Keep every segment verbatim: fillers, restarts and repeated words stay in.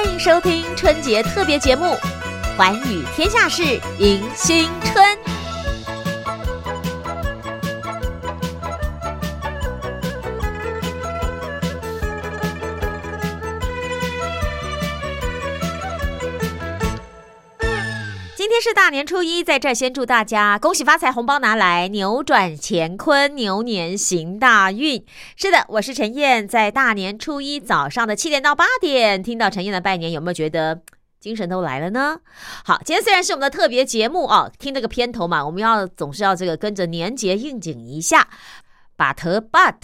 欢迎收听春节特别节目《寰宇天下事迎新春》。今天是大年初一，在这先祝大家恭喜发财，红包拿来，扭转乾坤，牛年行大运。是的，我是陈燕，在大年初一早上的七点到八点，听到陈燕的拜年，有没有觉得精神都来了呢？好，今天虽然是我们的特别节目哦，听这个片头嘛，我们要总是要这个跟着年节应景一下。But but。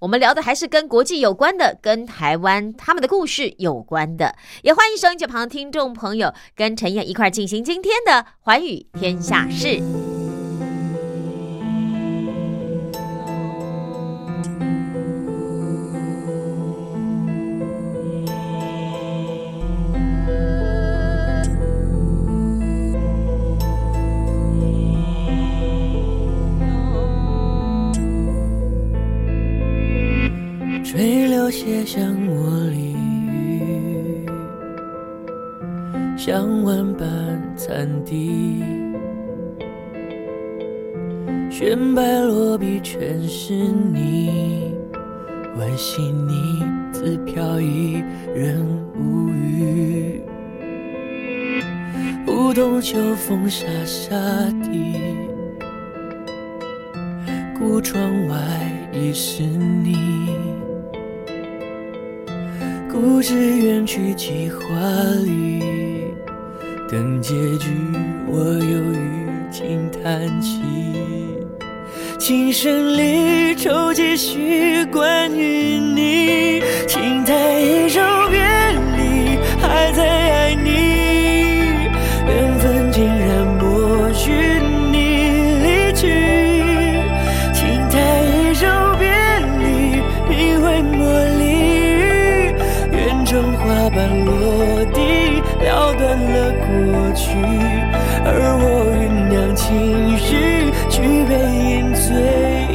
我们聊的还是跟国际有关的，跟台湾他们的故事有关的，也欢迎收音机旁的听众朋友跟陈燕一块进行今天的寰宇天下事。水流泻向我淋雨，像万般残滴，玄白落笔全是你，温馨你自飘逸人无语，梧桐秋风沙沙地，孤窗外已是你，故事远去计划里，等结局我又余情叹息，琴声里抽几许关于你，轻弹一首别离，还在爱你，缘分竟然默许你离去，轻弹一首别离，你会魔力花瓣落地，撩断了过去，而我酝酿情绪，举杯饮醉意。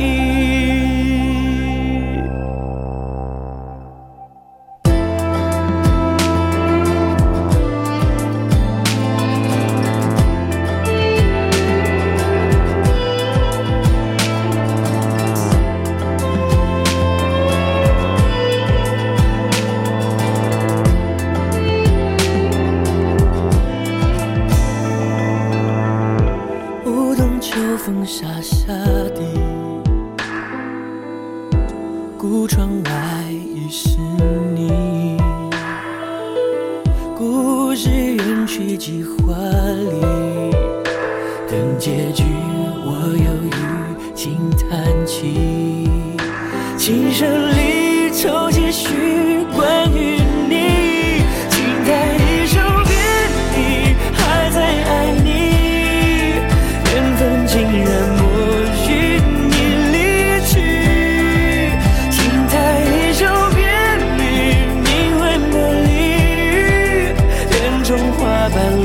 风沙沙地，孤窗外已是你，故事远去计划里，等结局我又余情叹气，琴声里抽几许关于你，轻弹一首别离，还在爱你，竟然默许你离去，轻弹一首别离，你会魔力，眼中花瓣落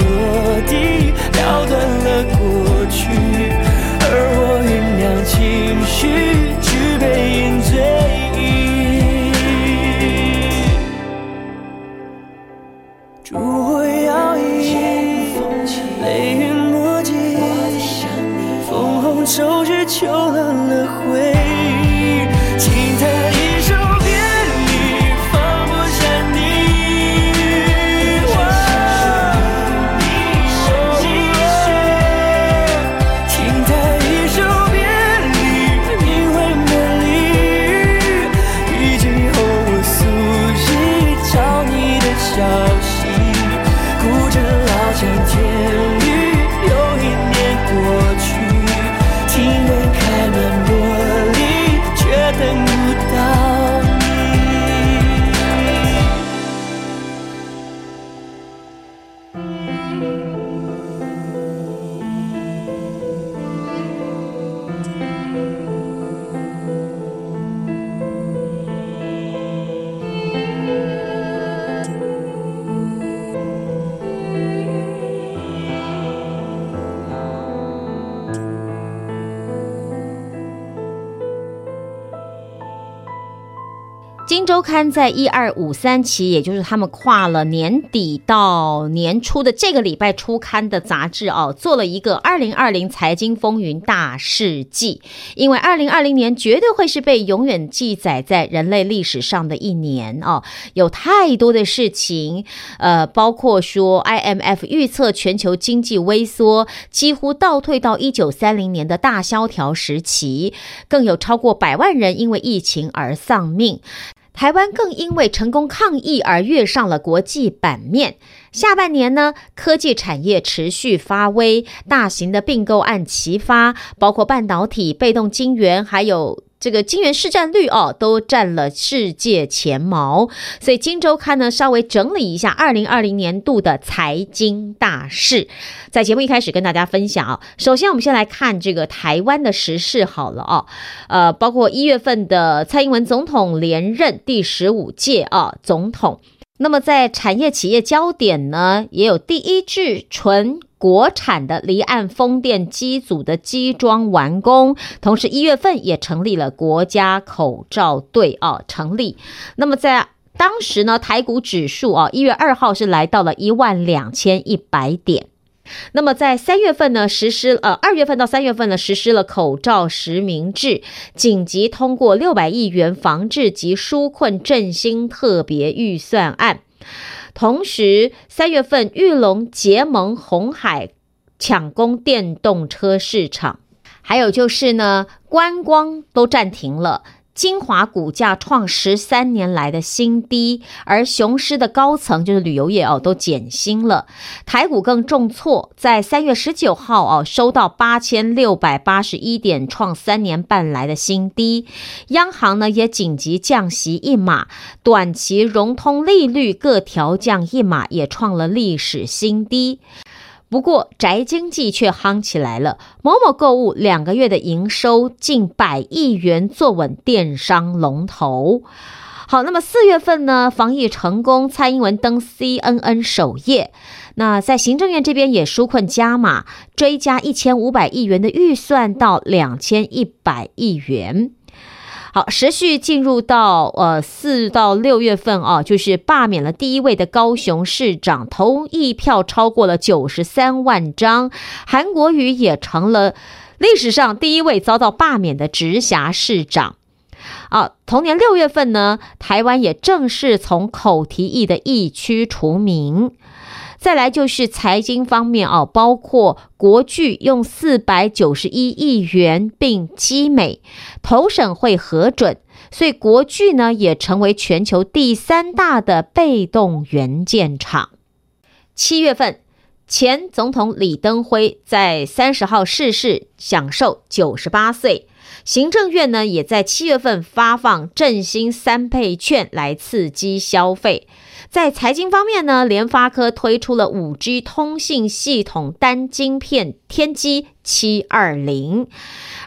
地，撩断了过去，而我酝酿情绪，举杯饮醉意，烛火摇曳，泪云墨迹，枫红愁绪，秋冷了回忆，轻弹一首别离，放不下你，轻弹一首别离，你会魔力，雨季后我苏醒，找你的消息，孤枕老乡天绿，又一年过去，情人开满玻璃，却等不到。今周刊在一二五三期，也就是他们跨了年底到年初的这个礼拜出刊的杂志哦，做了一个二零二零财经风云大事记，因为二零二零年绝对会是被永远记载在人类历史上的一年哦，有太多的事情，呃，包括说 I M F 预测全球经济萎缩几乎倒退到一九三零年的大萧条时期，更有超过百万人因为疫情而丧命。台湾更因为成功抗疫而跃上了国际版面。下半年呢，科技产业持续发威，大型的并购案齐发，包括半导体、被动晶圆，还有这个晶圆市占率哦，都占了世界前茅。所以今周刊呢，稍微整理一下二零二零年度的财经大事，在节目一开始跟大家分享啊。首先我们先来看这个台湾的时事好了啊，呃，包括一月份的蔡英文总统连任第十五届啊总统。那么在产业企业焦点呢，也有第一具纯国产的离岸风电机组的机装完工，同时一月份也成立了国家口罩队啊成立。那么在当时呢，台股指数啊一月二号是来到了一万两千一百点。那么在三月份呢，实施呃二月份到三月份呢，实施了口罩实名制，紧急通过六百亿元防治及纾困振兴特别预算案。同时，三月份裕隆结盟鸿海，抢攻电动车市场。还有就是呢，观光都暂停了。金华股价创十三年来的新低，而雄狮的高层就是旅游业哦都减薪了。台股更重挫，在三月十九号哦收到 八千六百八十一点，创三年半来的新低。央行呢也紧急降息一码，短期融通利率各调降一码，也创了历史新低。不过宅经济却夯起来了，某某购物两个月的营收近百亿元，坐稳电商龙头。好，那么四月份呢，防疫成功，蔡英文登 C N N 首页。那在行政院这边也纾困加码，追加一千五百亿元的预算到两千一百亿元。好，持续进入到呃四到六月份啊，就是罢免了第一位的高雄市长，同意票超过了九十三万张，韩国瑜也成了历史上第一位遭到罢免的直辖市长。啊，同年六月份呢，台湾也正式从口蹄疫的疫区除名。再来就是财经方面啊，包括国巨用四百九十一亿元并基美，投审会核准，所以国巨呢也成为全球第三大的被动元件厂。七月份，前总统李登辉在三十号逝世，享受九十八岁。行政院呢也在七月份发放振兴三倍券来刺激消费。在财经方面呢，联发科推出了 五 G 通信系统单晶片天玑七二零。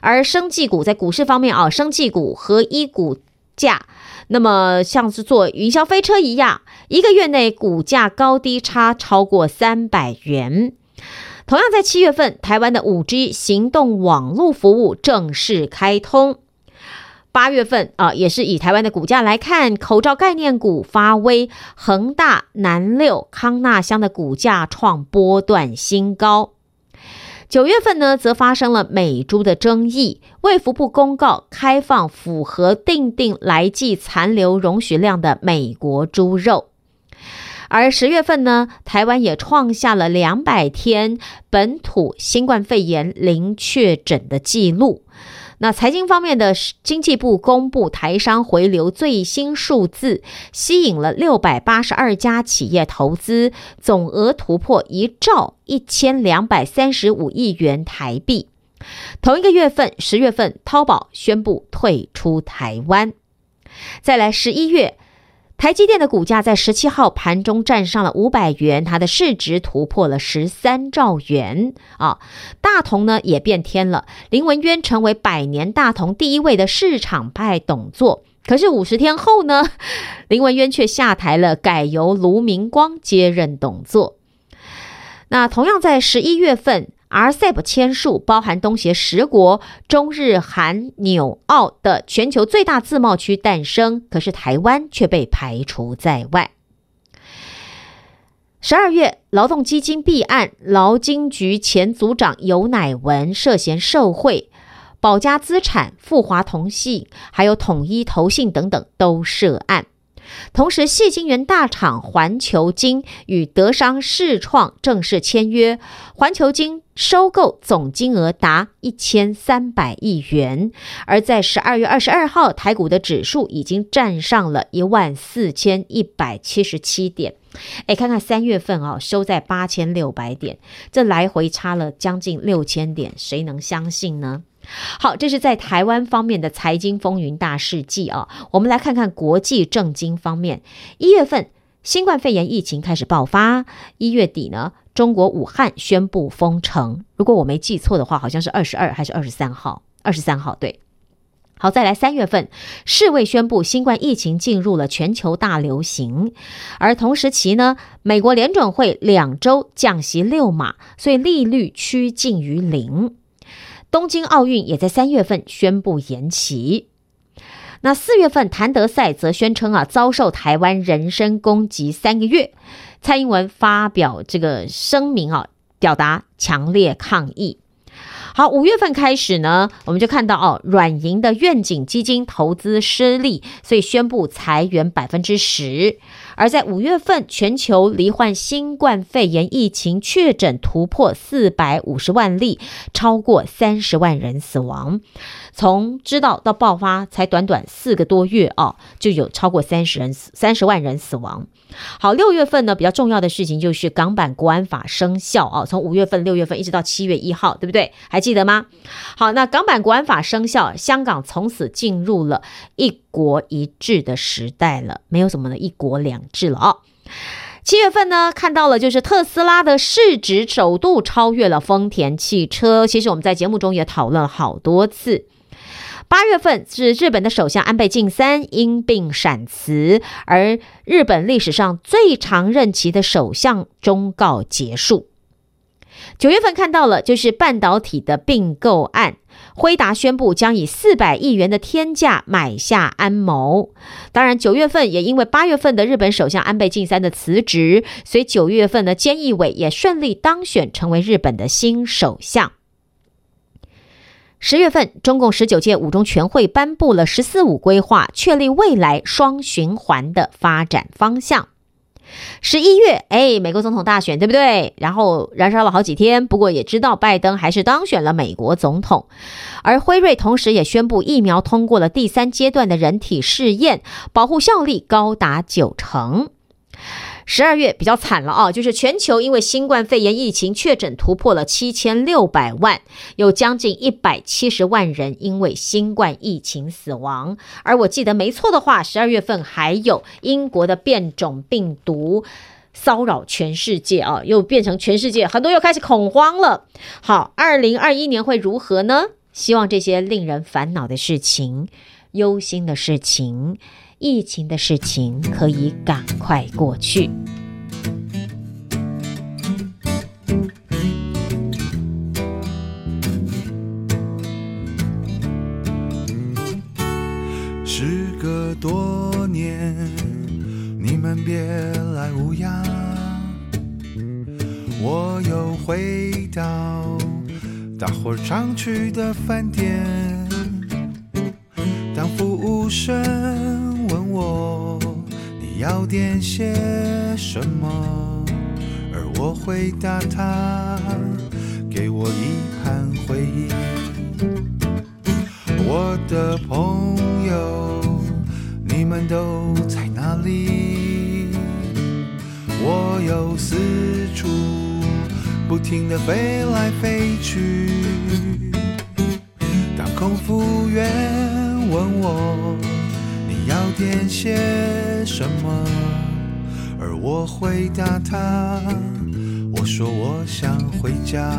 而生技股在股市方面啊，生技股合一股价，那么像是做云霄飞车一样，一个月内股价高低差超过三百元。同样在七月份，台湾的 五 G 行动网络服务正式开通。八月份啊，也是以台湾的股价来看，口罩概念股发威，恒大、南六、康那香的股价创波段新高。九月份呢，则发生了美猪的争议，卫福部公告开放符合订定来季残留容许量的美国猪肉。而十月份呢，台湾也创下了两百天本土新冠肺炎零确诊的记录。那财经方面的经济部公布台商回流最新数字，吸引了六百八十二家企业投资，总额突破一兆一千两百三十五亿元台币。同一个月份，十月份，淘宝宣布退出台湾。再来十一月，台积电的股价在十七号盘中站上了五百元，它的市值突破了十三兆元啊！大同呢也变天了，林文渊成为百年大同第一位的市场派董座，可是五十天后呢，林文渊却下台了，改由卢明光接任董座。那同样在十一月份， R C E P 签署包含东协十国、中日韩纽澳的全球最大自贸区诞生，可是台湾却被排除在外。十二月，劳动基金弊案，劳金局前组长游乃文涉嫌受贿，保家资产、富华同信还有统一投信等等都涉案。同时，矽晶圆大厂环球晶与德商世创正式签约，环球晶收购总金额达一千三百亿元。而在十二月二十二号，台股的指数已经站上了一万四千一百七十七点。哎，看看三月份啊、哦，收在八千六百点，这来回差了将近六千点，谁能相信呢？好，这是在台湾方面的财经风云大事记啊。我们来看看国际政经方面。一月份，新冠肺炎疫情开始爆发。一月底呢，中国武汉宣布封城。如果我没记错的话，好像是二十二还是二十三号？ 二十三号，对。好，再来三月份，世卫宣布新冠疫情进入了全球大流行，而同时期呢，美国联准会两周降息六码，所以利率趋近于零。东京奥运也在三月份宣布延期。那四月份，谭德赛则宣称啊，遭受台湾人身攻击三个月。蔡英文发表这个声明啊，表达强烈抗议。好，五月份开始呢，我们就看到哦，软银的愿景基金投资失利，所以宣布裁员 百分之十。而在五月份，全球罹患新冠肺炎疫情确诊突破四百五十万例，超过三十万人死亡。从知道到爆发才短短四个多月哦，就有超过三十万人死亡。好，六月份呢，比较重要的事情就是港版国安法生效哦，从五月份、六月份一直到七月一号，对不对？还记得吗？好，那港版国安法生效，香港从此进入了一国一制的时代了，没有什么的一国两制了哦。七月份呢，看到了就是特斯拉的市值首度超越了丰田汽车，其实我们在节目中也讨论了好多次。八月份是日本的首相安倍晋三因病闪辞，而日本历史上最长任期的首相终告结束。九月份看到了就是半导体的并购案，辉达宣布将以四百亿元的天价买下安谋。当然九月份也因为八月份的日本首相安倍晋三的辞职，所以九月份呢，菅义伟也顺利当选成为日本的新首相。十月份，中共十九届五中全会颁布了十四五规划，确立未来双循环的发展方向。十一月，哎，美国总统大选，对不对？然后燃烧了好几天，不过也知道拜登还是当选了美国总统。而辉瑞同时也宣布疫苗通过了第三阶段的人体试验，保护效力高达九成。十二月比较惨了啊，就是全球因为新冠肺炎疫情确诊突破了七千六百万，有将近一百七十万人因为新冠疫情死亡。而我记得没错的话，十二月份还有英国的变种病毒骚扰全世界啊，又变成全世界很多又开始恐慌了。好，二零二一年会如何呢？希望这些令人烦恼的事情、忧心的事情、疫情的事情可以赶快过去。时隔多年，你们别来无恙，我又回到大伙常去的饭店，当服务生问我你要点些什么，而我回答他，给我一盘回忆。我的朋友，你们都在哪里？我又四处不停地飞来飞去。当空服员问我要点些什么，而我回答他，我说我想回家。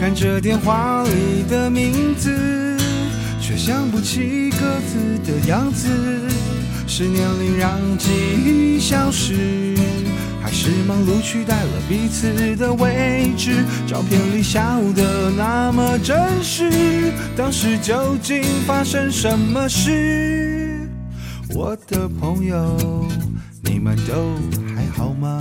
看着电话里的名字，却想不起各自的样子，是年龄让记忆消失，还是忙碌取代了彼此的位置，照片里笑得那么真实，当时究竟发生什么事？我的朋友，你们都还好吗？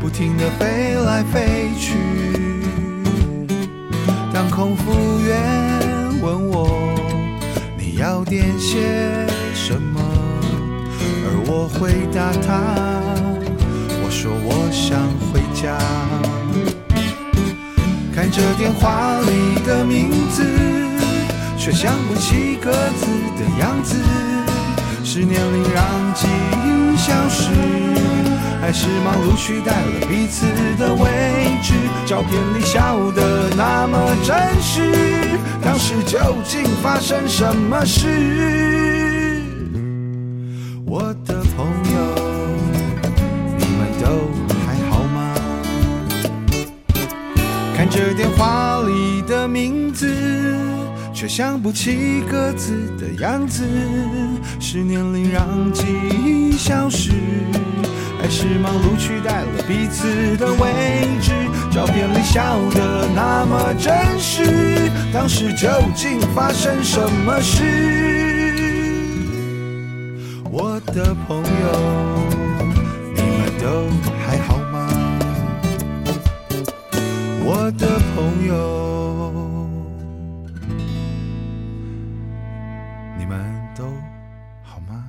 不停地飞来飞去，当空服员问我你要点些什么，而我回答他，我说我想回家。看着电话里的名字，却想不起各自的样子，是年龄让记忆消失，还是忙碌取代了彼此的位置，照片里笑得那么真实，当时究竟发生什么事？我的朋友，你们都还好吗？看着电话里的名字，却想不起各自的样子，是年龄让记忆消失，还是忙碌取代了彼此的位置，照片里笑得那么真实，当时究竟发生什么事？我的朋友，你们都还好吗？我的朋友，你们都好吗？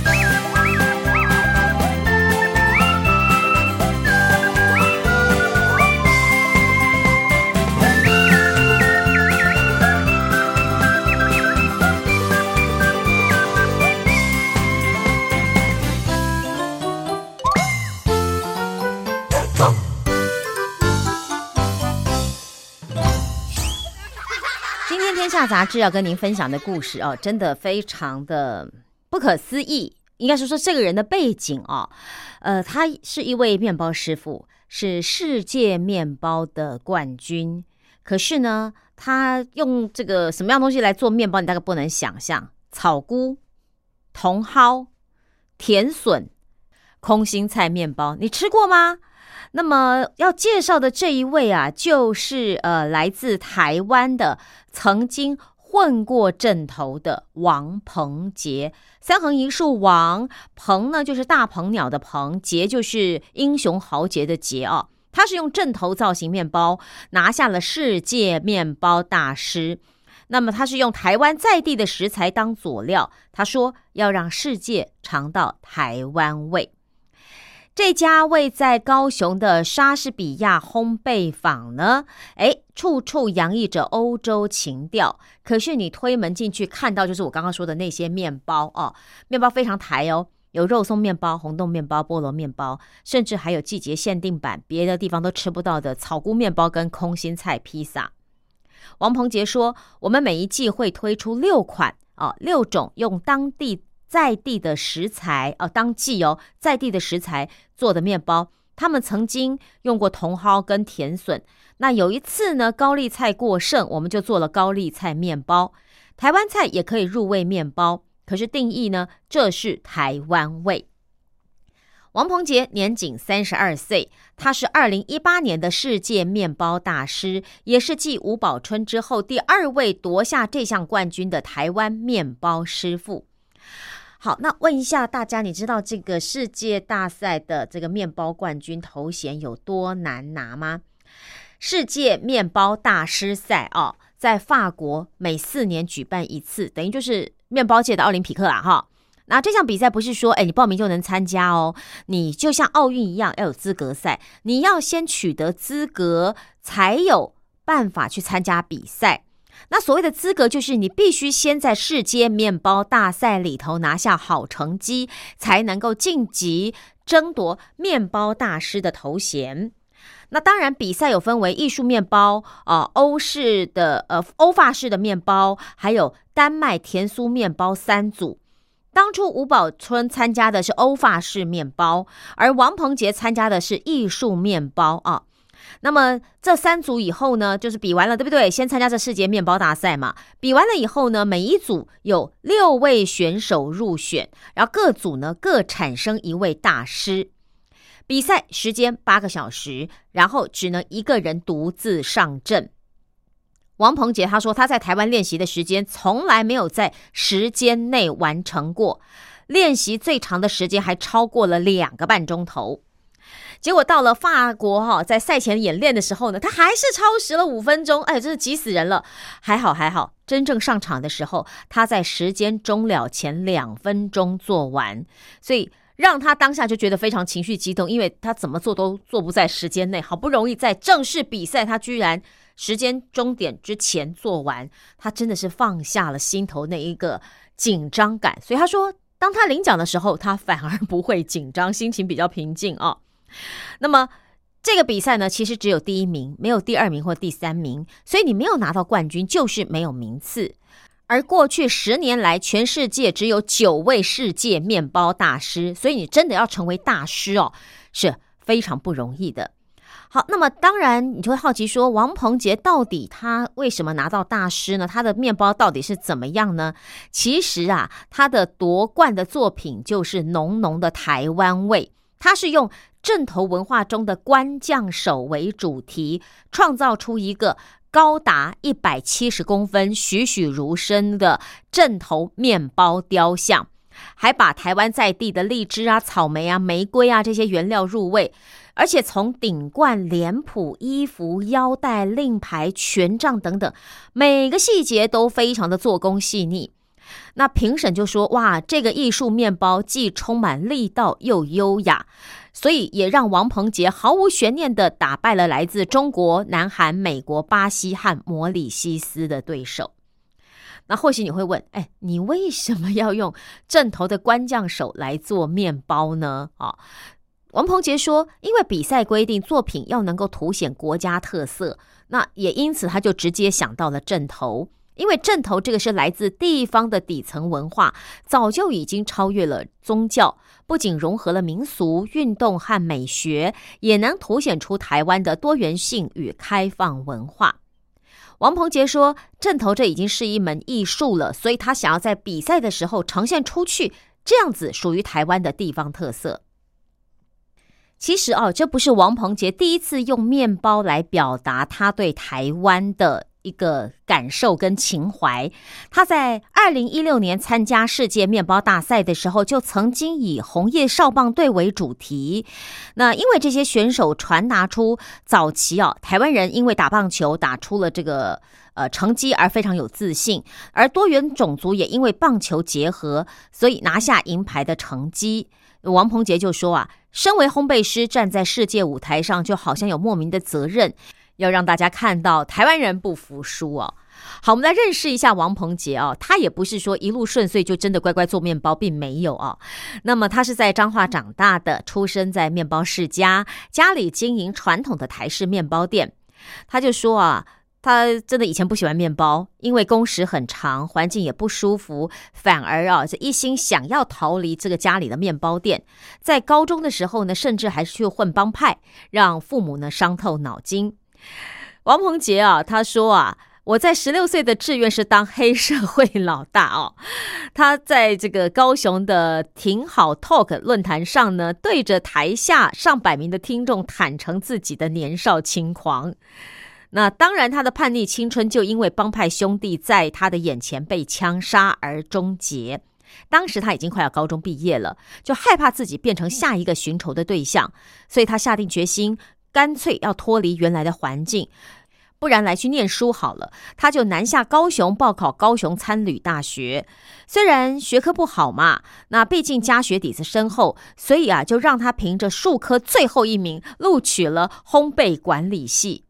天下杂志要跟您分享的故事哦，真的非常的不可思议。应该是说这个人的背景哦，呃，他是一位面包师傅，是世界面包的冠军。可是呢，他用这个什么样东西来做面包，你大概不能想象：草菇、茼蒿、甜笋、空心菜面包，你吃过吗？那么要介绍的这一位啊，就是呃来自台湾的，曾经混过阵头的王鹏杰。三横一竖王，鹏呢就是大鹏鸟的鹏，杰就是英雄豪杰的杰哦。他是用阵头造型面包拿下了世界面包大师。那么他是用台湾在地的食材当佐料，他说要让世界尝到台湾味。这家位在高雄的莎士比亚烘焙坊呢，哎，处处洋溢着欧洲情调。可是你推门进去看到就是我刚刚说的那些面包哦，面包非常台哦，有肉松面包、红豆面包、菠萝面包，甚至还有季节限定版，别的地方都吃不到的草菇面包跟空心菜披萨。王鹏杰说，我们每一季会推出六款哦，六种用当地。在地的食材、哦、当季哦，在地的食材做的面包，他们曾经用过茼蒿跟甜笋。那有一次呢，高丽菜过剩，我们就做了高丽菜面包。台湾菜也可以入味面包，可是定义呢，这是台湾味。王鹏杰年仅三十二岁，他是二零一八年的世界面包大师，也是继吴宝春之后第二位夺下这项冠军的台湾面包师傅。好，那问一下大家，你知道这个世界大赛的这个面包冠军头衔有多难拿吗？世界面包大师赛哦，在法国每四年举办一次，等于就是面包界的奥林匹克啦哈。那这项比赛不是说，哎，你报名就能参加哦，你就像奥运一样要有资格赛，你要先取得资格才有办法去参加比赛。那所谓的资格就是你必须先在世界面包大赛里头拿下好成绩，才能够晋级争夺面包大师的头衔。那当然比赛有分为艺术面包、呃、欧式的、呃、欧法式的面包，还有丹麦甜酥面包三组。当初吴宝春参加的是欧法式面包，而王鹏杰参加的是艺术面包啊。那么这三组以后呢，就是比完了，对不对？先参加这世界面包大赛嘛，比完了以后呢，每一组有六位选手入选，然后各组呢各产生一位大师。比赛时间八个小时，然后只能一个人独自上阵。王鹏杰他说，他在台湾练习的时间从来没有在时间内完成过，练习最长的时间还超过了两个半钟头。结果到了法国、哦、在赛前演练的时候呢，他还是超时了五分钟，哎，真是急死人了。还好还好，真正上场的时候，他在时间终了前两分钟做完，所以让他当下就觉得非常情绪激动，因为他怎么做都做不在时间内。好不容易在正式比赛，他居然时间终点之前做完，他真的是放下了心头那一个紧张感。所以他说，当他领奖的时候，他反而不会紧张，心情比较平静啊、哦。那么这个比赛呢，其实只有第一名，没有第二名或第三名，所以你没有拿到冠军就是没有名次。而过去十年来，全世界只有九位世界面包大师，所以你真的要成为大师哦，是非常不容易的。好，那么当然你就会好奇说，王鹏杰到底他为什么拿到大师呢？他的面包到底是怎么样呢？其实啊，他的夺冠的作品就是浓浓的台湾味，他是用正头文化中的官将手为主题，创造出一个高达一百七十公分、栩栩如生的正头面包雕像，还把台湾在地的荔枝啊、草莓啊、玫瑰啊这些原料入味，而且从顶冠、脸谱、衣服、腰带、令牌、权杖等等，每个细节都非常的做工细腻。那评审就说，哇，这个艺术面包既充满力道又优雅，所以也让王鹏杰毫无悬念地打败了来自中国、南韩、美国、巴西和摩里西斯的对手。那或许你会问，哎，你为什么要用正头的官将手来做面包呢？哦，王鹏杰说，因为比赛规定作品要能够凸显国家特色，那也因此他就直接想到了正头。因为正头这个是来自地方的底层文化，早就已经超越了宗教，不仅融合了民俗、运动和美学，也能凸显出台湾的多元性与开放文化。王鹏杰说，正头这已经是一门艺术了，所以他想要在比赛的时候呈现出去，这样子属于台湾的地方特色。其实哦，这不是王鹏杰第一次用面包来表达他对台湾的一个感受跟情怀。他在二零一六年参加世界面包大赛的时候，就曾经以红叶少棒队为主题。那因为这些选手传达出早期啊，台湾人因为打棒球打出了这个呃成绩而非常有自信，而多元种族也因为棒球结合，所以拿下银牌的成绩。王鹏杰就说啊，身为烘焙师站在世界舞台上，就好像有莫名的责任，要让大家看到台湾人不服输哦。好，我们来认识一下王鹏杰哦。他也不是说一路顺遂就真的乖乖做面包，并没有哦。那么他是在彰化长大的，出生在面包世家，家里经营传统的台式面包店。他就说啊，他真的以前不喜欢面包，因为工时很长，环境也不舒服，反而啊，就一心想要逃离这个家里的面包店。在高中的时候呢，甚至还去混帮派，让父母呢伤透脑筋。王鹏杰啊，他说啊，我在十六岁的志愿是当黑社会老大哦。他在这个高雄的挺好 Talk 论坛上呢，对着台下上百名的听众坦诚自己的年少轻狂。那当然，他的叛逆青春就因为帮派兄弟在他的眼前被枪杀而终结。当时他已经快要高中毕业了，就害怕自己变成下一个寻仇的对象，所以他下定决心干脆要脱离原来的环境，不然来去念书好了。他就南下高雄报考高雄参旅大学，虽然学科不好嘛，那毕竟家学底子深厚，所以啊，就让他凭着数科最后一名录取了烘焙管理系。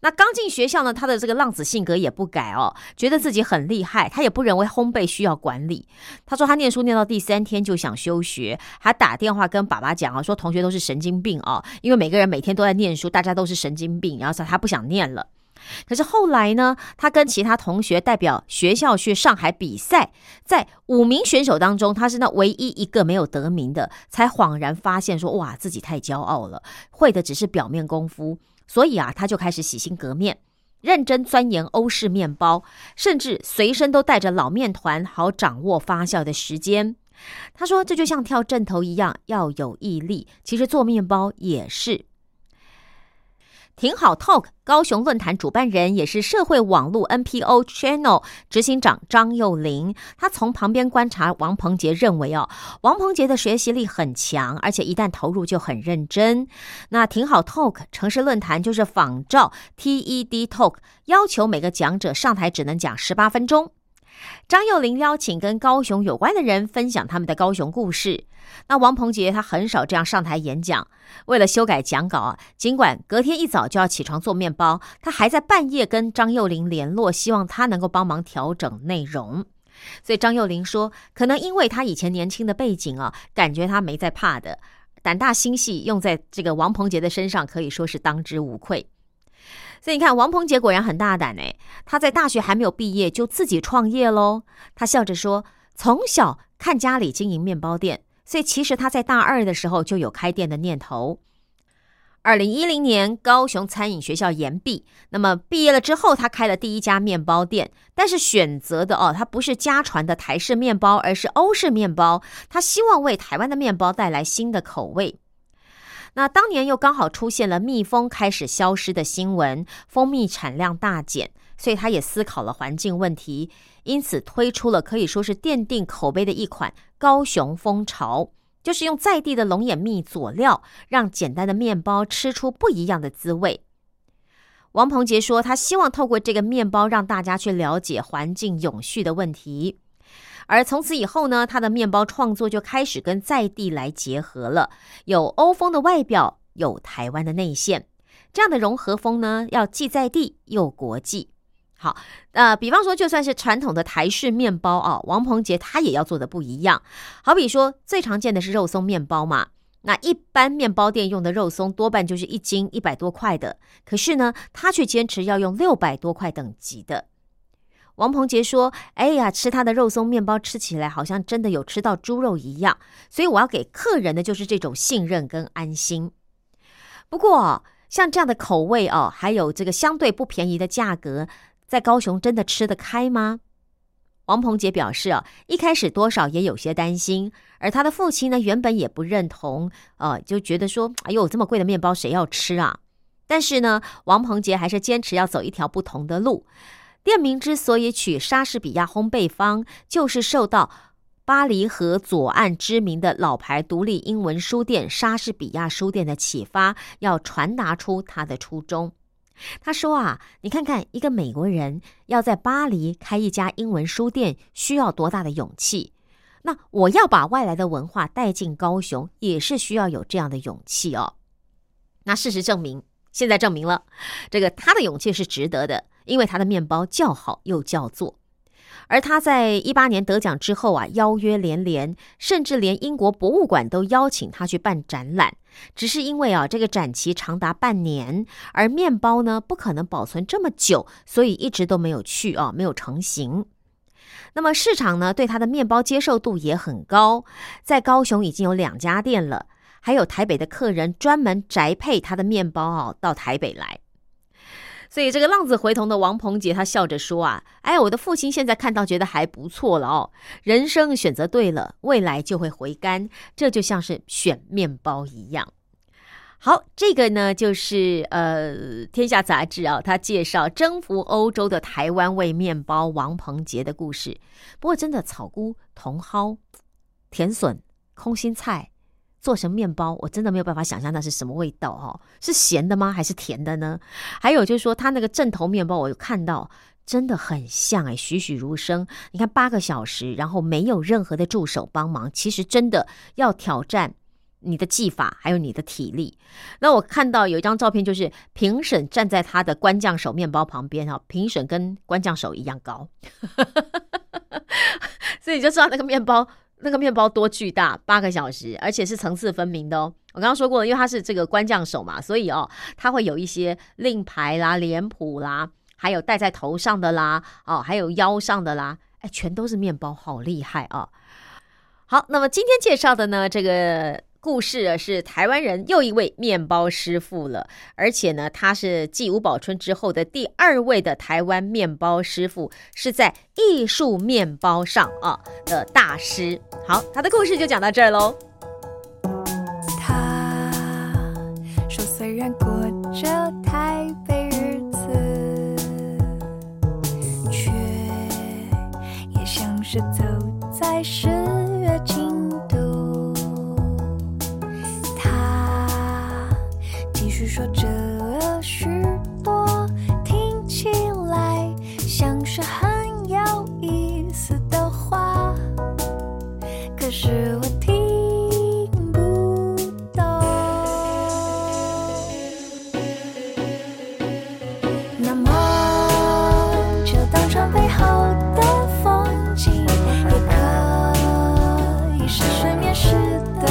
那刚进学校呢，他的这个浪子性格也不改哦，觉得自己很厉害，他也不认为烘焙需要管理。他说他念书念到第三天就想休学，还打电话跟爸爸讲啊，说同学都是神经病哦，因为每个人每天都在念书，大家都是神经病，然后他不想念了。可是后来呢，他跟其他同学代表学校去上海比赛，在五名选手当中，他是那唯一一个没有得名的，才恍然发现说，哇，自己太骄傲了，会的只是表面功夫。所以啊，他就开始洗心革面，认真钻研欧式面包，甚至随身都带着老面团，好掌握发酵的时间。他说这就像跳阵头一样，要有毅力，其实做面包也是。挺好 Talk 高雄论坛主办人也是社会网络 N P O Channel 执行长张幼玲，他从旁边观察王鹏杰，认为哦，王鹏杰的学习力很强，而且一旦投入就很认真。那挺好 Talk 城市论坛就是仿照 T E D Talk， 要求每个讲者上台只能讲十八分钟。张幼玲邀请跟高雄有关的人分享他们的高雄故事。那王鹏杰他很少这样上台演讲，为了修改讲稿啊，尽管隔天一早就要起床做面包，他还在半夜跟张幼玲联络，希望他能够帮忙调整内容。所以张幼玲说，可能因为他以前年轻的背景啊，感觉他没在怕的，胆大心细用在这个王鹏杰的身上可以说是当之无愧。所以你看，王鹏杰果然很大胆哎，他在大学还没有毕业就自己创业咯。他笑着说，从小看家里经营面包店，所以其实他在大二的时候就有开店的念头。二零一零年高雄餐饮学校延毕，那么毕业了之后他开了第一家面包店，但是选择的哦，他不是家传的台式面包，而是欧式面包，他希望为台湾的面包带来新的口味。那当年又刚好出现了蜜蜂开始消失的新闻，蜂蜜产量大减，所以他也思考了环境问题，因此推出了可以说是奠定口碑的一款高雄蜂巢，就是用在地的龙眼蜜佐料，让简单的面包吃出不一样的滋味。王鹏杰说，他希望透过这个面包让大家去了解环境永续的问题。而从此以后呢，他的面包创作就开始跟在地来结合了，有欧风的外表，有台湾的内馅，这样的融合风呢，要既在地又国际。好，呃，比方说就算是传统的台式面包啊，王鹏杰他也要做的不一样。好比说最常见的是肉松面包嘛，那一般面包店用的肉松多半就是一斤一百多块的，可是呢，他却坚持要用六百多块等级的。王鹏杰说，哎呀，吃他的肉松面包吃起来好像真的有吃到猪肉一样，所以我要给客人的就是这种信任跟安心。不过像这样的口味哦，还有这个相对不便宜的价格，在高雄真的吃得开吗？王鹏杰表示，啊，一开始多少也有些担心，而他的父亲呢，原本也不认同，呃，就觉得说，哎呦，这么贵的面包谁要吃啊？但是呢，王鹏杰还是坚持要走一条不同的路。店名之所以取莎士比亚烘焙坊，就是受到巴黎河左岸知名的老牌独立英文书店莎士比亚书店的启发，要传达出他的初衷。他说啊，你看看一个美国人要在巴黎开一家英文书店需要多大的勇气，那我要把外来的文化带进高雄也是需要有这样的勇气哦。那事实证明，现在证明了，这个他的勇气是值得的，因为他的面包叫好又叫座。而他在一八年得奖之后啊，邀约连连，甚至连英国博物馆都邀请他去办展览，只是因为啊，这个展期长达半年，而面包呢不可能保存这么久，所以一直都没有去啊，没有成型。那么市场呢对他的面包接受度也很高，在高雄已经有两家店了，还有台北的客人专门宅配他的面包啊到台北来。所以这个浪子回头的王鹏杰他笑着说啊，哎，我的父亲现在看到觉得还不错了哦，人生选择对了，未来就会回甘，这就像是选面包一样。好，这个呢就是呃天下杂志啊，他介绍征服欧洲的台湾味面包王鹏杰的故事。不过真的草菇茼蒿、甜笋、空心菜做成面包，我真的没有办法想象那是什么味道哦，是咸的吗还是甜的呢？还有就是说它那个正头面包，我有看到真的很像哎，栩栩如生。你看八个小时，然后没有任何的助手帮忙，其实真的要挑战你的技法还有你的体力。那我看到有一张照片，就是评审站在他的官将手面包旁边，评审跟官将手一样高所以你就知道那个面包那个面包多巨大，八个小时，而且是层次分明的哦。我刚刚说过，因为他是这个官将手嘛，所以哦，他会有一些令牌啦、脸谱啦，还有戴在头上的啦，哦，还有腰上的啦，哎，全都是面包，好厉害啊！好，那么今天介绍的呢，这个故事是台湾人又一位面包师傅了，而且呢，他是继吴宝春之后的第二位的台湾面包师傅，是在艺术面包上啊的大师。好，他的故事就讲到这儿喽。他说虽然过着台北日子，却也像是走在十月尽头。据说这许多听起来像是很有意思的话，可是我听不懂。那么就当成背后的风景，也可以是睡眠时的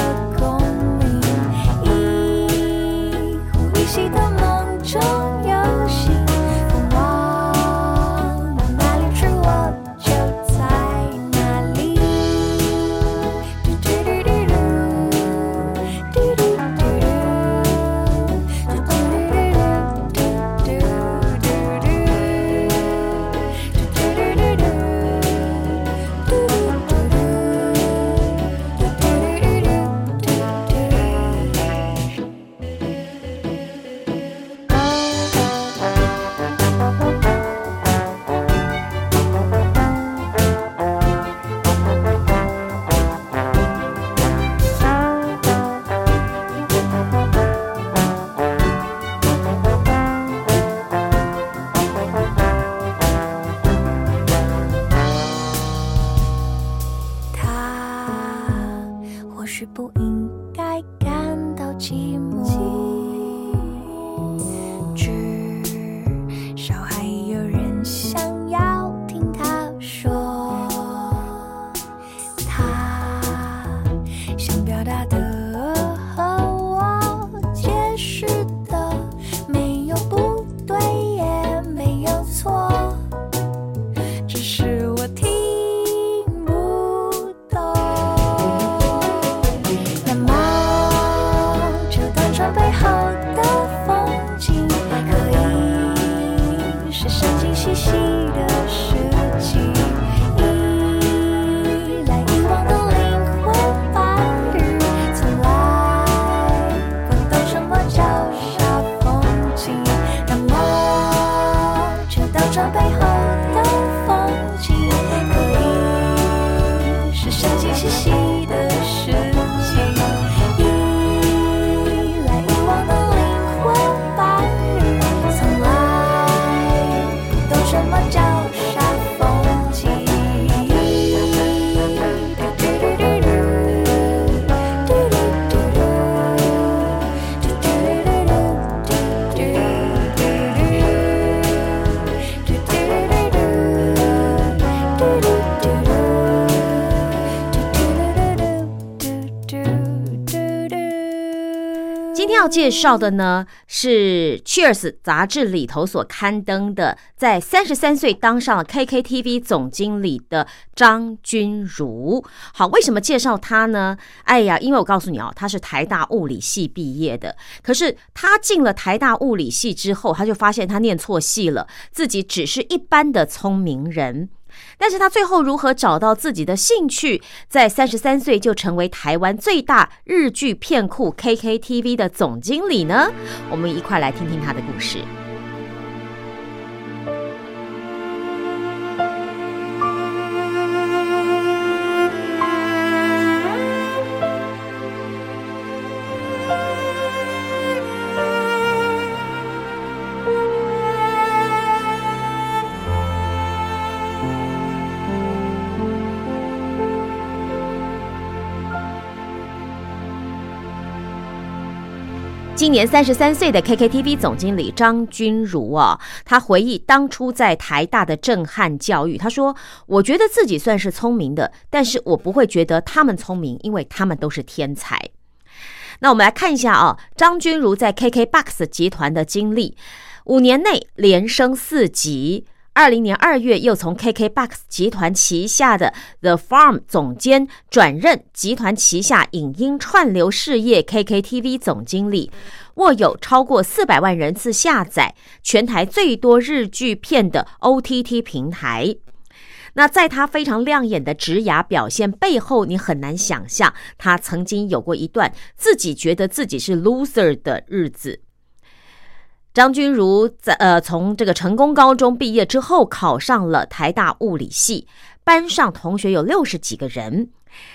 记得梦中有心，不忘哪里去我就在哪里。嘟嘟嘟嘟嘟嘟嘟嘟嘟嘟嘟嘟嘟嘟嘟嘟嘟嘟嘟。介绍的呢是 Cheers 杂志里头所刊登的，在三十三岁当上了 K K T V 总经理的张君如。好，为什么介绍他呢？哎呀，因为我告诉你哦，他是台大物理系毕业的，可是他进了台大物理系之后，他就发现他念错系了，自己只是一般的聪明人。但是他最后如何找到自己的兴趣，在三十三岁就成为台湾最大日剧片库 K K T V 的总经理呢？我们一块来听听他的故事。今年三十三岁的 K K T V 总经理张君如啊，他回忆当初在台大的震撼教育，他说：“我觉得自己算是聪明的，但是我不会觉得他们聪明，因为他们都是天才。”那我们来看一下啊，张君如在 K K B O X 集团的经历，五年内连升四级。二零年二月，又从 K K B O X 集团旗下的 The Farm 总监转任集团旗下影音串流事业 K K T V 总经理，握有超过四百万人次下载，全台最多日剧片的 O T T 平台。那在他非常亮眼的职涯表现背后，你很难想象他曾经有过一段自己觉得自己是 loser 的日子。张君如在呃从这个成功高中毕业之后，考上了台大物理系，班上同学有六十几个人，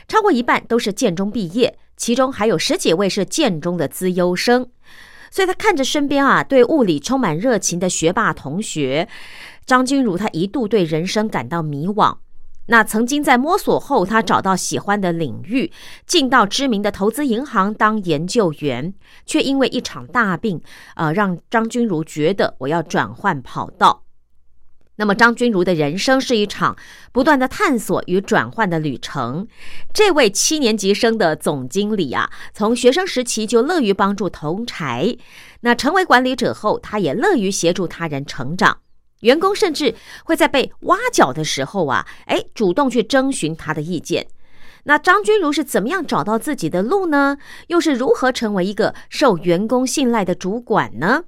超过一半都是建中毕业，其中还有十几位是建中的资优生。所以他看着身边啊对物理充满热情的学霸同学，张君如他一度对人生感到迷惘。那曾经在摸索后，他找到喜欢的领域，进到知名的投资银行当研究员，却因为一场大病，呃，让张君如觉得我要转换跑道。那么张君如的人生是一场不断的探索与转换的旅程。这位七年级生的总经理啊，从学生时期就乐于帮助同儕，那成为管理者后，他也乐于协助他人成长。员工甚至会在被挖角的时候啊，哎，主动去征询他的意见。那张君如是怎么样找到自己的路呢？又是如何成为一个受员工信赖的主管呢？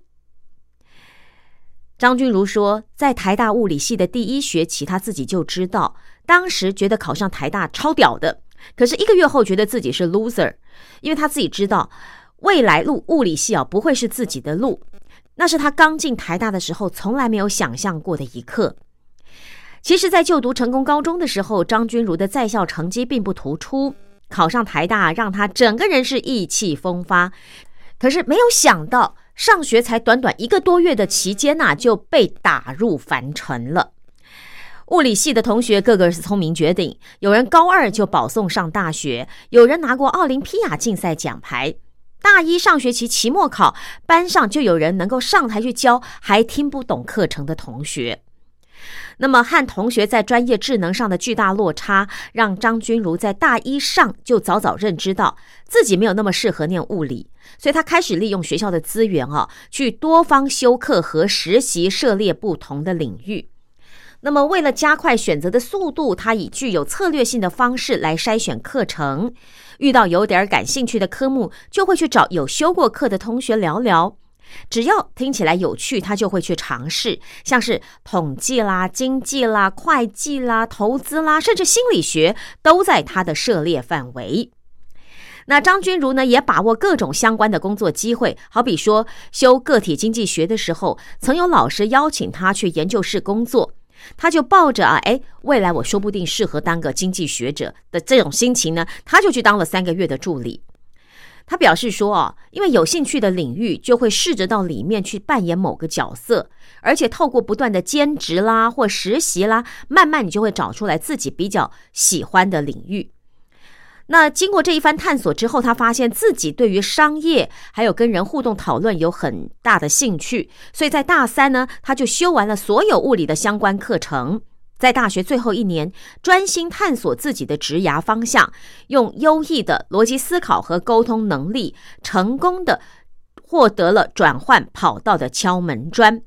张君如说，在台大物理系的第一学期，他自己就知道，当时觉得考上台大超屌的，可是一个月后觉得自己是 loser， 因为他自己知道未来路物理系啊不会是自己的路。那是他刚进台大的时候从来没有想象过的一刻。其实在就读成功高中的时候，张君如的在校成绩并不突出，考上台大让他整个人是意气风发，可是没有想到上学才短短一个多月的期间啊，就被打入凡尘了。物理系的同学个个是聪明绝顶，有人高二就保送上大学，有人拿过奥林匹亚竞赛奖牌，大一上学期期末考，班上就有人能够上台去教还听不懂课程的同学。那么和同学在专业智能上的巨大落差，让张君如在大一上就早早认知到自己没有那么适合念物理，所以他开始利用学校的资源啊，去多方修课和实习，涉猎不同的领域。那么为了加快选择的速度，他以具有策略性的方式来筛选课程，遇到有点感兴趣的科目，就会去找有修过课的同学聊聊，只要听起来有趣，他就会去尝试，像是统计啦、经济啦、会计啦、投资啦，甚至心理学都在他的涉猎范围。那张君如呢，也把握各种相关的工作机会，好比说修个体经济学的时候，曾有老师邀请他去研究室工作，他就抱着啊，哎，未来我说不定适合当个经济学者的这种心情呢，他就去当了三个月的助理。他表示说啊，因为有兴趣的领域，就会试着到里面去扮演某个角色，而且透过不断的兼职啦或实习啦，慢慢你就会找出来自己比较喜欢的领域。那经过这一番探索之后，他发现自己对于商业还有跟人互动讨论有很大的兴趣，所以在大三呢，他就修完了所有物理的相关课程，在大学最后一年专心探索自己的职涯方向，用优异的逻辑思考和沟通能力，成功的获得了转换跑道的敲门砖。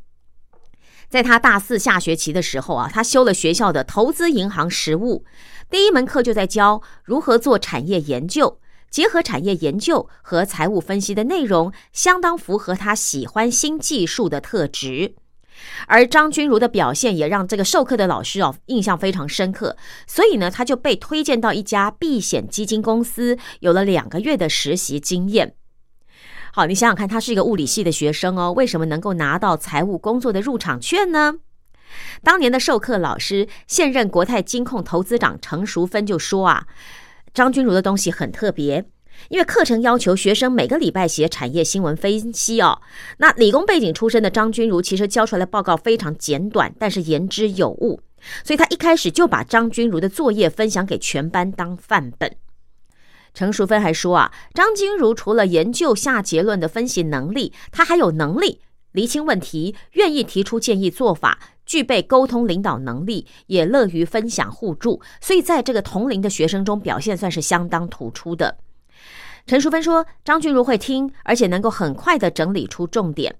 在他大四下学期的时候啊，他修了学校的投资银行实务，第一门课就在教如何做产业研究，结合产业研究和财务分析的内容，相当符合他喜欢新技术的特质。而张君如的表现也让这个授课的老师哦印象非常深刻，所以呢，他就被推荐到一家避险基金公司，有了两个月的实习经验。好，你想想看，他是一个物理系的学生哦，为什么能够拿到财务工作的入场券呢？当年的授课老师，现任国泰金控投资长程淑芬就说啊，张君如的东西很特别，因为课程要求学生每个礼拜写产业新闻分析哦。那理工背景出身的张君如，其实交出来的报告非常简短，但是言之有物，所以他一开始就把张君如的作业分享给全班当范本。陈淑芬还说啊，张金如除了研究下结论的分析能力，他还有能力厘清问题，愿意提出建议做法，具备沟通领导能力，也乐于分享互助，所以在这个同龄的学生中表现算是相当突出的。陈淑芬说，张君如会听，而且能够很快地整理出重点。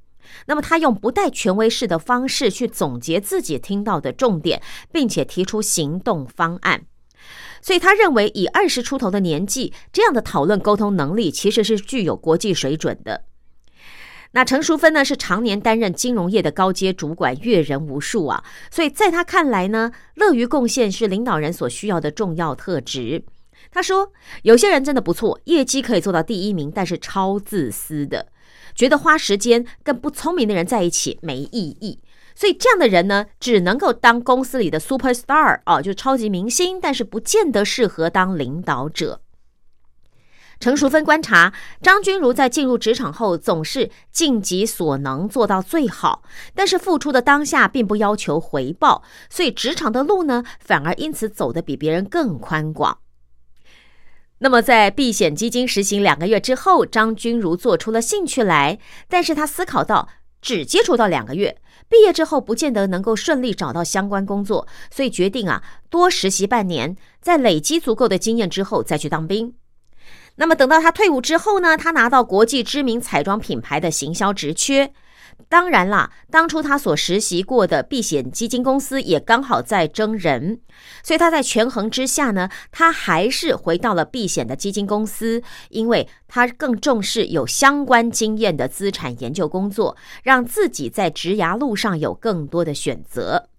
那么他用不带权威式的方式去总结自己听到的重点，并且提出行动方案。所以他认为，以二十出头的年纪，这样的讨论沟通能力其实是具有国际水准的。那陈淑芬呢，是常年担任金融业的高阶主管，阅人无数啊，所以在他看来呢，乐于贡献是领导人所需要的重要特质。他说，有些人真的不错，业绩可以做到第一名，但是超自私的，觉得花时间跟不聪明的人在一起没意义，所以这样的人呢，只能够当公司里的 superstar 啊，就是超级明星，但是不见得适合当领导者。陈淑芬观察，张君如在进入职场后总是尽己所能做到最好，但是付出的当下并不要求回报，所以职场的路呢，反而因此走得比别人更宽广。那么在避险基金实行两个月之后，张君如做出了兴趣来，但是他思考到，只接触到两个月，毕业之后不见得能够顺利找到相关工作，所以决定啊，多实习半年，在累积足够的经验之后再去当兵。那么等到他退伍之后呢，他拿到国际知名彩妆品牌的行销职缺。当然啦，当初他所实习过的避险基金公司也刚好在征人，所以他在权衡之下呢，他还是回到了避险的基金公司，因为他更重视有相关经验的资产研究工作，让自己在职涯路上有更多的选择。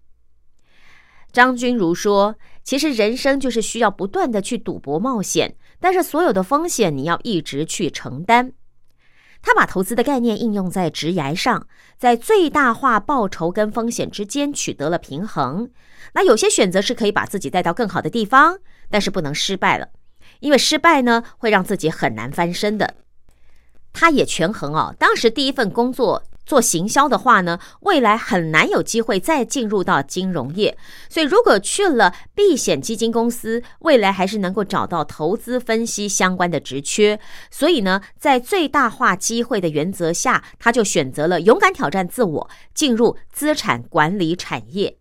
张君如说，其实人生就是需要不断的去赌博冒险，但是所有的风险你要一直去承担。他把投资的概念应用在职涯上，在最大化报酬跟风险之间取得了平衡。那有些选择是可以把自己带到更好的地方，但是不能失败了，因为失败呢会让自己很难翻身的。他也权衡哦，当时第一份工作做行销的话呢，未来很难有机会再进入到金融业，所以如果去了避险基金公司，未来还是能够找到投资分析相关的职缺。所以呢，在最大化机会的原则下，他就选择了勇敢挑战自我，进入资产管理产业。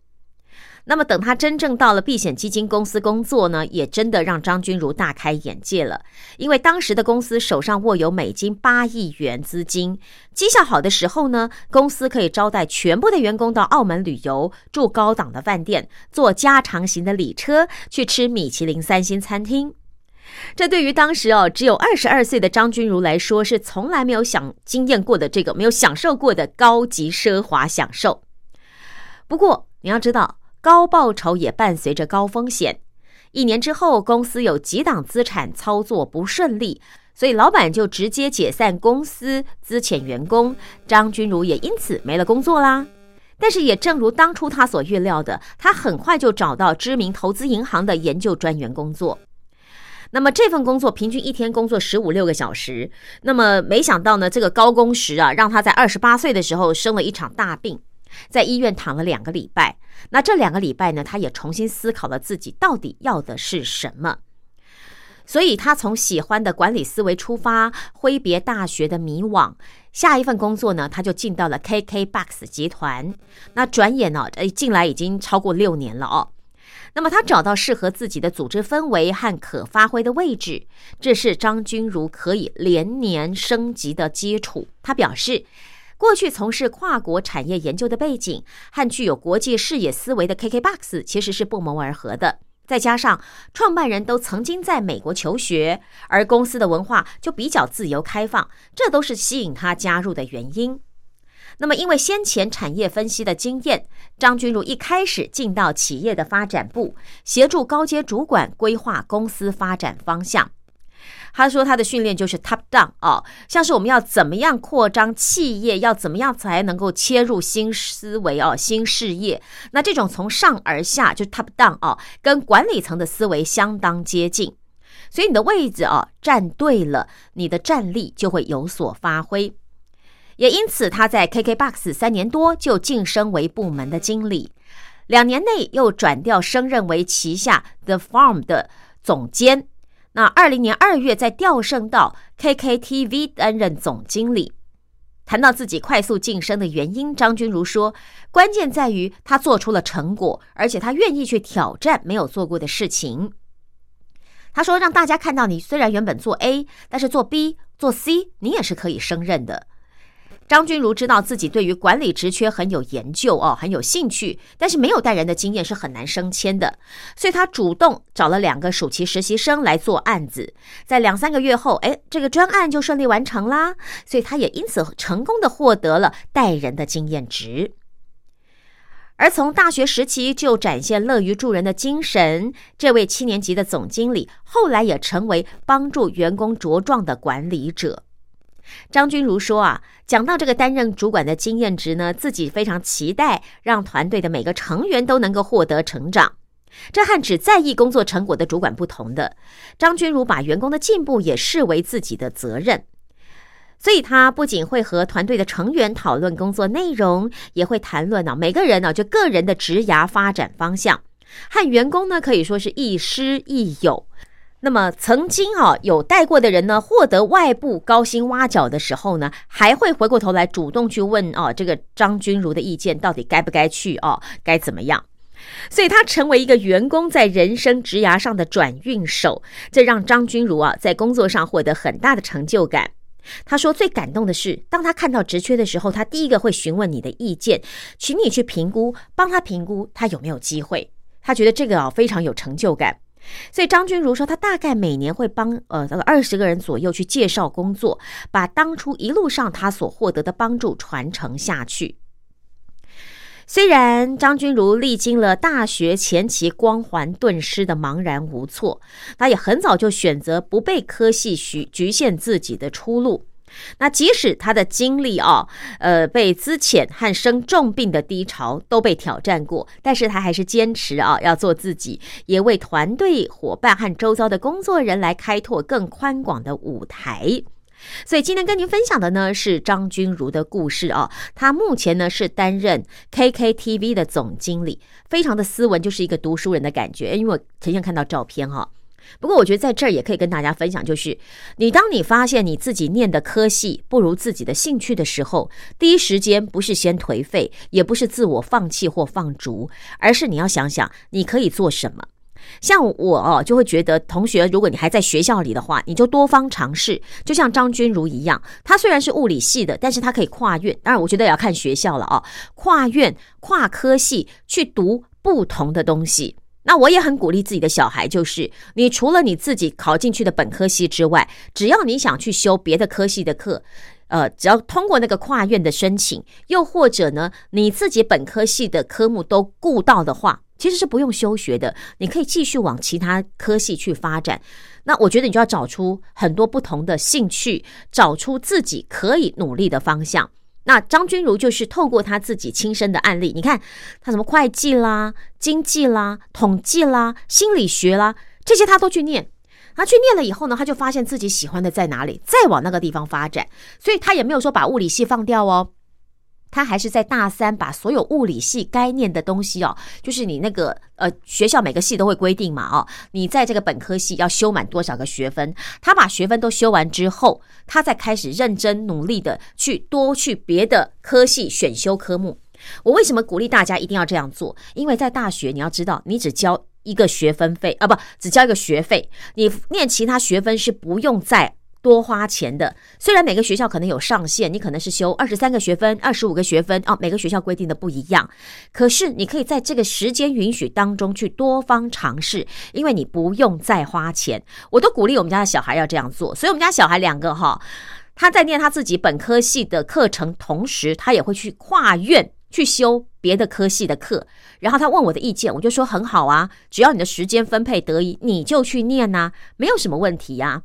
那么等他真正到了避险基金公司工作呢，也真的让张君如大开眼界了，因为当时的公司手上握有美金八亿元资金，绩效好的时候呢，公司可以招待全部的员工到澳门旅游，住高档的饭店，坐加长型的礼车，去吃米其林三星餐厅。这对于当时哦只有二十二岁的张君如来说，是从来没有想经验过的这个没有享受过的高级奢华享受。不过你要知道，高报酬也伴随着高风险，一年之后公司有几档资产操作不顺利，所以老板就直接解散公司，资遣员工，张君如也因此没了工作啦。但是也正如当初他所预料的，他很快就找到知名投资银行的研究专员工作。那么这份工作平均一天工作十五六个小时，那么没想到呢，这个高工时啊，让他在二十八岁的时候生了一场大病，在医院躺了两个礼拜。那这两个礼拜呢，他也重新思考了自己到底要的是什么。所以他从喜欢的管理思维出发，挥别大学的迷惘，下一份工作呢，他就进到了 K K B O X 集团。那转眼呢、哦，进来已经超过六年了哦。那么他找到适合自己的组织氛围和可发挥的位置，这是张君如可以连年升级的基础。他表示，过去从事跨国产业研究的背景和具有国际视野思维的 K K B O X 其实是不谋而合的，再加上创办人都曾经在美国求学，而公司的文化就比较自由开放，这都是吸引他加入的原因。那么因为先前产业分析的经验，张君如一开始进到企业的发展部，协助高阶主管规划公司发展方向。他说他的训练就是 top down 哦，像是我们要怎么样扩张企业，要怎么样才能够切入新思维哦，新事业。那这种从上而下就 top down 哦，跟管理层的思维相当接近。所以你的位置哦站对了，你的战力就会有所发挥。也因此他在 K K B O X 三年多就晋升为部门的经理，两年内又转调升任为旗下 The Farm 的总监。那二零年二月再调升到 K K T V 担任总经理。谈到自己快速晋升的原因，张君如说，关键在于他做出了成果，而且他愿意去挑战没有做过的事情。他说，让大家看到你虽然原本做 A， 但是做 B 做 C 你也是可以胜任的。张君如知道自己对于管理职缺很有研究哦，很有兴趣，但是没有带人的经验是很难升迁的，所以他主动找了两个暑期实习生来做案子，在两三个月后，哎，这个专案就顺利完成啦，所以他也因此成功的获得了带人的经验值。而从大学时期就展现乐于助人的精神，这位七年级的总经理后来也成为帮助员工茁壮的管理者。张君如说啊，讲到这个担任主管的经验值呢，自己非常期待让团队的每个成员都能够获得成长。这和只在意工作成果的主管不同的，张君如把员工的进步也视为自己的责任。所以他不仅会和团队的成员讨论工作内容，也会谈论、啊、每个人、啊、就个人的职涯发展方向，和员工呢可以说是亦师亦友。那么曾经、啊、有带过的人呢，获得外部高薪挖角的时候呢，还会回过头来主动去问、啊、这个张君如的意见，到底该不该去、啊、该怎么样。所以他成为一个员工在人生职涯上的转运手，这让张君如、啊、在工作上获得很大的成就感。他说最感动的是，当他看到职缺的时候，他第一个会询问你的意见，请你去评估，帮他评估他有没有机会，他觉得这个、啊、非常有成就感。所以张君如说，他大概每年会帮呃二十个人左右去介绍工作，把当初一路上他所获得的帮助传承下去。虽然张君如历经了大学前期光环顿失的茫然无措，他也很早就选择不被科系局限自己的出路。那即使他的经历啊，呃，被资遣和生重病的低潮都被挑战过，但是他还是坚持啊，要做自己，也为团队伙伴和周遭的工作人来开拓更宽广的舞台。所以今天跟您分享的呢是张君如的故事啊，他目前呢是担任 K K T V 的总经理，非常的斯文，就是一个读书人的感觉。因为我曾经看到照片哈、啊，不过我觉得在这儿也可以跟大家分享，就是你当你发现你自己念的科系不如自己的兴趣的时候，第一时间不是先颓废，也不是自我放弃或放逐，而是你要想想你可以做什么。像我、哦、就会觉得同学，如果你还在学校里的话，你就多方尝试，就像张君如一样，他虽然是物理系的，但是他可以跨院，当然我觉得也要看学校了啊、哦，跨院跨科系去读不同的东西。那我也很鼓励自己的小孩，就是你除了你自己考进去的本科系之外，只要你想去修别的科系的课，呃，只要通过那个跨院的申请，又或者呢你自己本科系的科目都顾到的话，其实是不用休学的，你可以继续往其他科系去发展。那我觉得你就要找出很多不同的兴趣，找出自己可以努力的方向。那张君如就是透过他自己亲身的案例，你看他什么会计啦、经济啦、统计啦、心理学啦，这些他都去念。他去念了以后呢，他就发现自己喜欢的在哪里，再往那个地方发展。所以他也没有说把物理系放掉哦。他还是在大三把所有物理系该念的东西哦，就是你那个呃学校每个系都会规定嘛哦，你在这个本科系要修满多少个学分，他把学分都修完之后，他再开始认真努力的去多去别的科系选修科目。我为什么鼓励大家一定要这样做？因为在大学你要知道，你只交一个学分费啊，不，只交一个学费，你念其他学分是不用再多花钱的。虽然每个学校可能有上限，你可能是修二十三个学分、二十五个学分、哦、每个学校规定的不一样，可是你可以在这个时间允许当中去多方尝试，因为你不用再花钱。我都鼓励我们家的小孩要这样做，所以我们家小孩两个哈，他在念他自己本科系的课程，同时他也会去跨院去修别的科系的课，然后他问我的意见，我就说很好啊，只要你的时间分配得宜，你就去念啊，没有什么问题啊。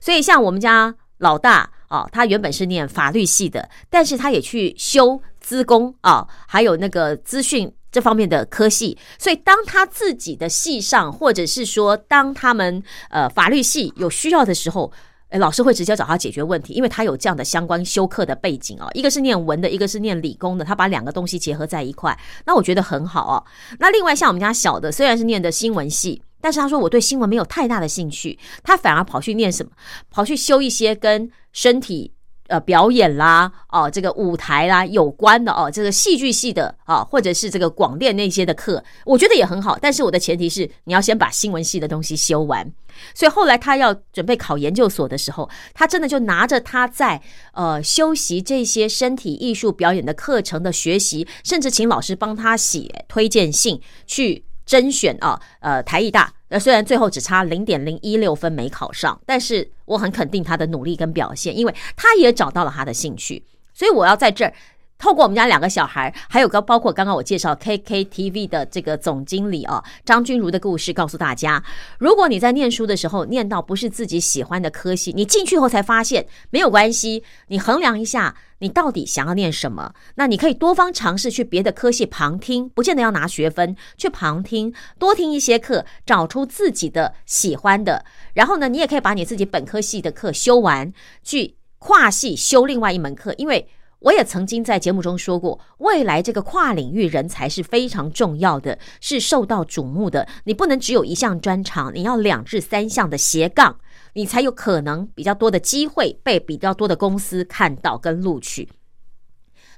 所以像我们家老大、啊、他原本是念法律系的，但是他也去修资工、啊、还有那个资讯这方面的科系。所以当他自己的系上，或者是说当他们、呃、法律系有需要的时候，老师会直接找他解决问题，因为他有这样的相关修课的背景、哦、一个是念文的，一个是念理工的，他把两个东西结合在一块，那我觉得很好、哦、那另外像我们家小的，虽然是念的新闻系，但是他说我对新闻没有太大的兴趣，他反而跑去念什么，跑去修一些跟身体呃，表演啦，哦，这个舞台啦有关的哦，这个戏剧系的啊，或者是这个广电那些的课，我觉得也很好。但是我的前提是，你要先把新闻系的东西修完。所以后来他要准备考研究所的时候，他真的就拿着他在呃修习这些身体艺术表演的课程的学习，甚至请老师帮他写推荐信去甄选啊，呃，台艺大。呃，虽然最后只差 零点零一六 分没考上，但是我很肯定他的努力跟表现，因为他也找到了他的兴趣。所以我要在这儿透过我们家两个小孩，还有包括刚刚我介绍 K K T V 的这个总经理啊张君如的故事，告诉大家，如果你在念书的时候念到不是自己喜欢的科系，你进去后才发现没有关系，你衡量一下你到底想要念什么，那你可以多方尝试去别的科系旁听，不见得要拿学分，去旁听，多听一些课，找出自己的喜欢的，然后呢，你也可以把你自己本科系的课修完，去跨系修另外一门课，因为我也曾经在节目中说过，未来这个跨领域人才是非常重要的，是受到瞩目的。你不能只有一项专长，你要两至三项的斜杠，你才有可能比较多的机会被比较多的公司看到跟录取。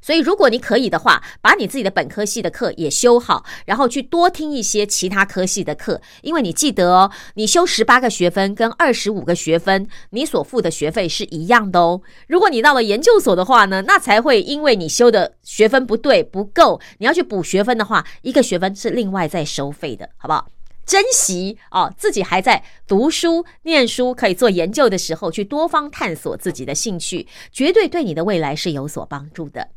所以如果你可以的话，把你自己的本科系的课也修好，然后去多听一些其他科系的课，因为你记得哦，你修十八个学分跟二十五个学分，你所付的学费是一样的哦。如果你到了研究所的话呢，那才会因为你修的学分不对不够，你要去补学分的话，一个学分是另外再收费的，好不好？珍惜哦，自己还在读书念书可以做研究的时候，去多方探索自己的兴趣，绝对对你的未来是有所帮助的。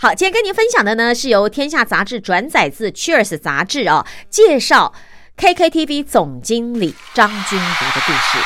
好，今天跟您分享的呢，是由天下杂志转载自 Cheers 杂志哦，介绍 K K T V 总经理张君如的故事。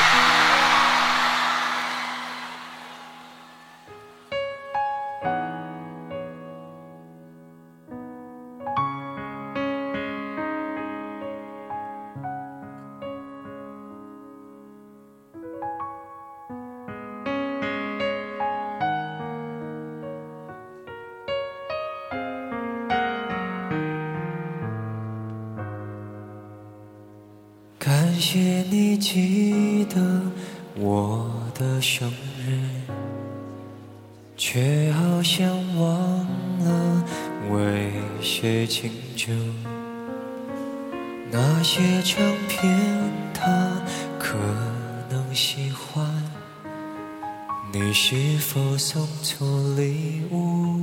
感谢你记得我的生日，却好像忘了为谁庆祝。那些唱片他可能喜欢，你是否送出礼物？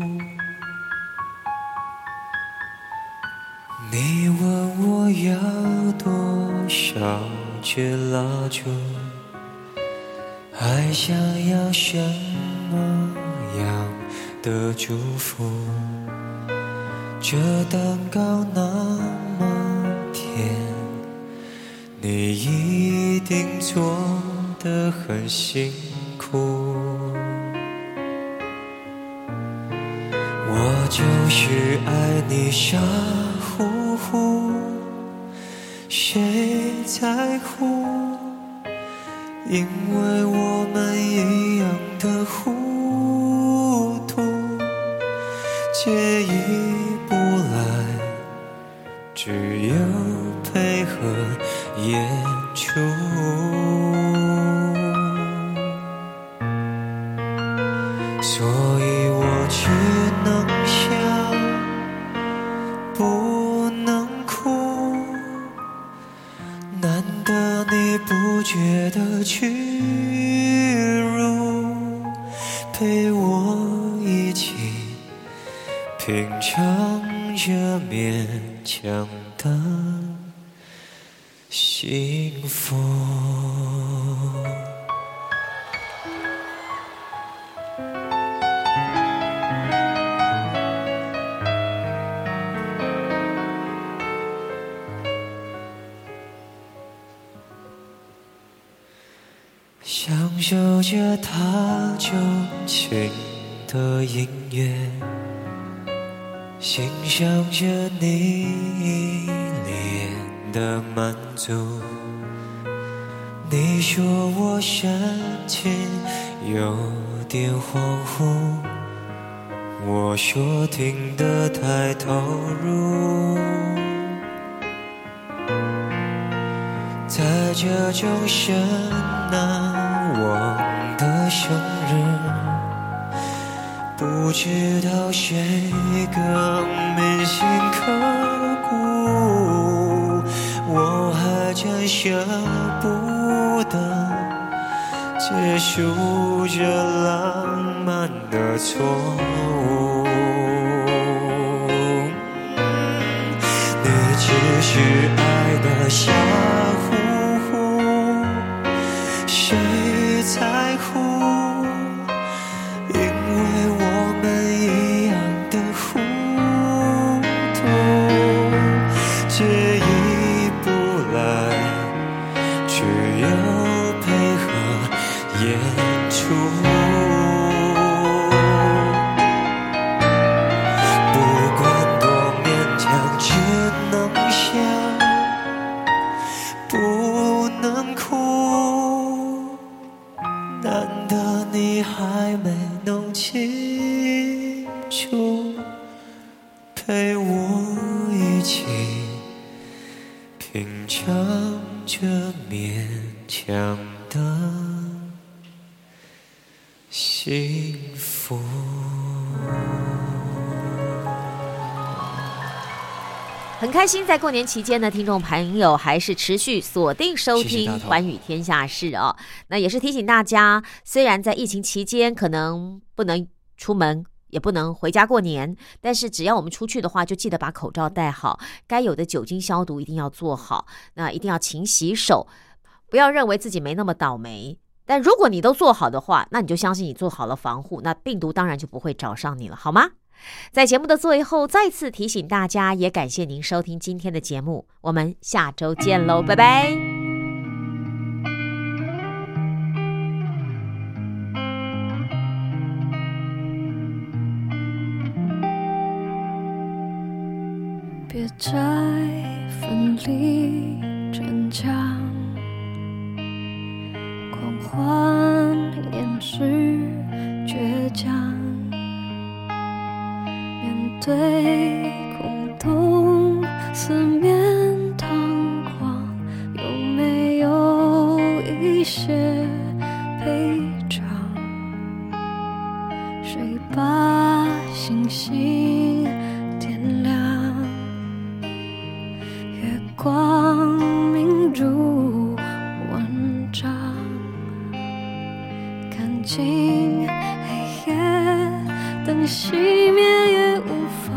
你问我要多少支蜡烛，还想要什么样的祝福？这蛋糕那么甜，你一定做得很辛苦。我就是爱你傻乎乎，谁在乎？因为我们一样的糊涂，借一步来，只有配合演出。所以我只能笑，不能哭。难得你不觉得屈辱，陪我一起品尝这勉强的幸福。享受着他钟情的音乐，欣赏着你一脸的满足。你说我神情有点恍惚，我说听得太投入。在这种深难忘的生日，不知道谁更铭心刻骨，我还真舍不得结束这浪漫的错误。你只是爱的傻乎乎，谁在乎？因为我们一样的糊涂，这一步来只有配合演出，不管多勉强，只能笑不能哭，难得你还没弄清楚，陪我一起品尝这勉强的幸福。很开心在过年期间呢，听众朋友还是持续锁定收听寰宇天下事哦。那也是提醒大家，虽然在疫情期间可能不能出门，也不能回家过年，但是只要我们出去的话，就记得把口罩戴好，该有的酒精消毒一定要做好，那一定要勤洗手，不要认为自己没那么倒霉。但如果你都做好的话，那你就相信你做好了防护，那病毒当然就不会找上你了，好吗？在节目的最后，再次提醒大家，也感谢您收听今天的节目，我们下周见喽，拜拜。别再分离逞强，狂欢掩饰倔强，对空洞四面堂皇，有没有一些赔偿？谁把星星点亮？月光明如文章，看尽黑夜等熄灭也无妨，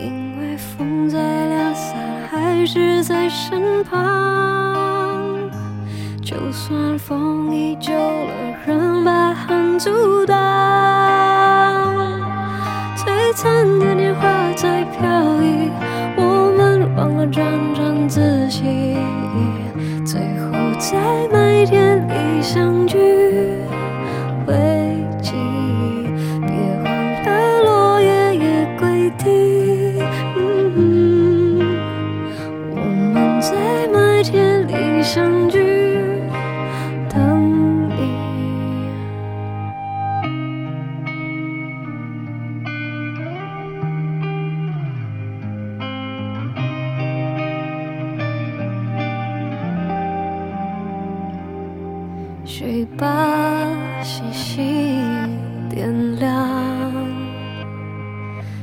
因为风在两散还是在身旁，就算风依旧了，人把寒阻挡，最惨的年华在飘逸，我们忘了装装自己，最后在麦田里相聚回相聚等你。谁把星星点亮？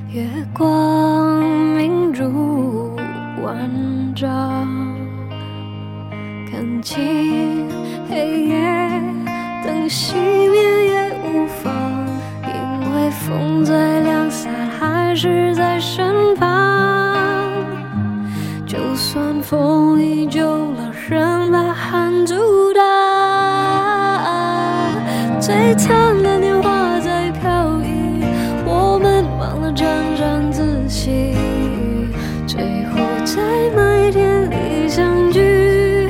月光明如万丈，看清黑夜等熄灭也无妨，因为风在两散还是在身旁，就算风依旧了，人把寒阻挡，最灿烂年华在飘逸，我们忘了沾沾自喜，最后在麦田里相聚，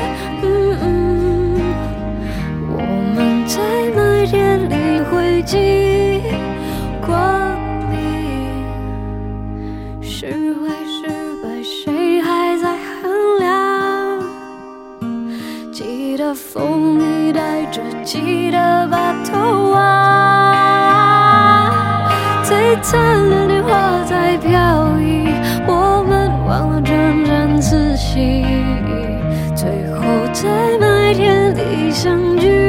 记光明，是坏是败谁还在衡量，记得风你带着，记得把头啊，最灿烂的花在飘逸，我们忘了沾沾自喜，相聚。